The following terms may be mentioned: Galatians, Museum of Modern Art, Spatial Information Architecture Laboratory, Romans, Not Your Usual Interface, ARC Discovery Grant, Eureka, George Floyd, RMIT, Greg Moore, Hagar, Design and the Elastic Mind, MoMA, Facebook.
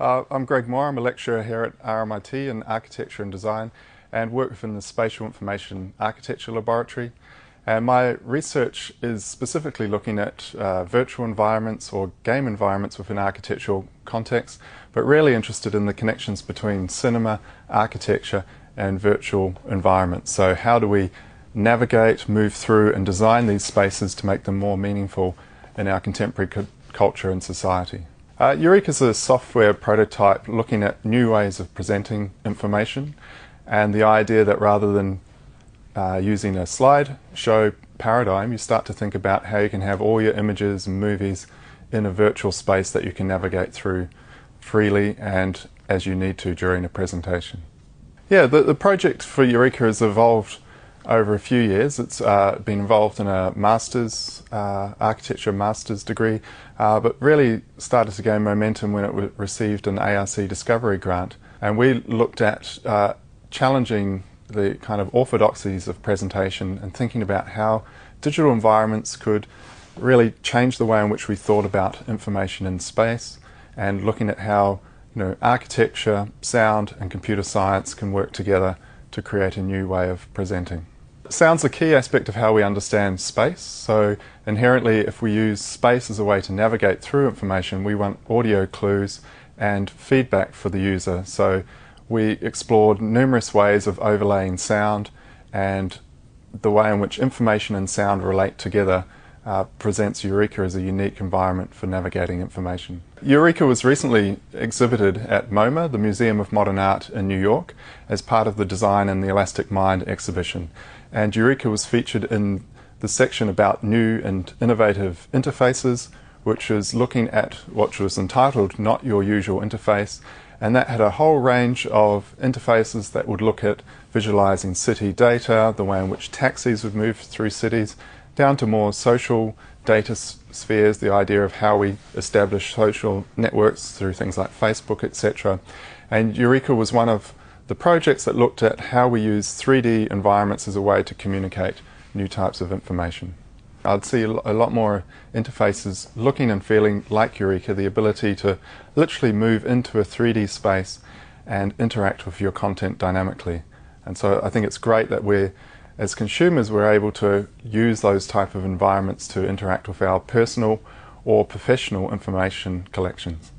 I'm Greg Moore. I'm a lecturer here at RMIT in Architecture and Design and work within the Spatial Information Architecture Laboratory. And my research is specifically looking at virtual environments or game environments within architectural contexts, but really interested in the connections between cinema, architecture, and virtual environments. So how do we navigate, move through, and design these spaces to make them more meaningful in our contemporary culture and society? Eureka is a software prototype looking at new ways of presenting information, and the idea that rather than using a slideshow paradigm, you start to think about how you can have all your images and movies in a virtual space that you can navigate through freely and as you need to during a presentation. Yeah, the project for Eureka has evolved over a few years. It's been involved in a master's, architecture master's degree, but really started to gain momentum when it received an ARC Discovery Grant. And we looked at challenging the kind of orthodoxies of presentation and thinking about how digital environments could really change the way in which we thought about information in space, and looking at how, you know, architecture, sound and computer science can work together to create a new way of presenting. Sound's a key aspect of how we understand space, so inherently if we use space as a way to navigate through information, we want audio clues and feedback for the user. So we explored numerous ways of overlaying sound, and the way in which information and sound relate together presents Eureka as a unique environment for navigating information. Eureka was recently exhibited at MoMA, the Museum of Modern Art in New York, as part of the Design and the Elastic Mind exhibition. And Eureka was featured in the section about new and innovative interfaces, which is looking at what was entitled Not Your Usual Interface, and that had a whole range of interfaces that would look at visualizing city data, the way in which taxis would move through cities, down to more social data spheres, the idea of how we establish social networks through things like Facebook, etc. And Eureka was one of the projects that looked at how we use 3D environments as a way to communicate new types of information. I'd see a lot more interfaces looking and feeling like Eureka, the ability to literally move into a 3D space and interact with your content dynamically. And so I think it's great that we're, as consumers, we're able to use those type of environments to interact with our personal or professional information collections.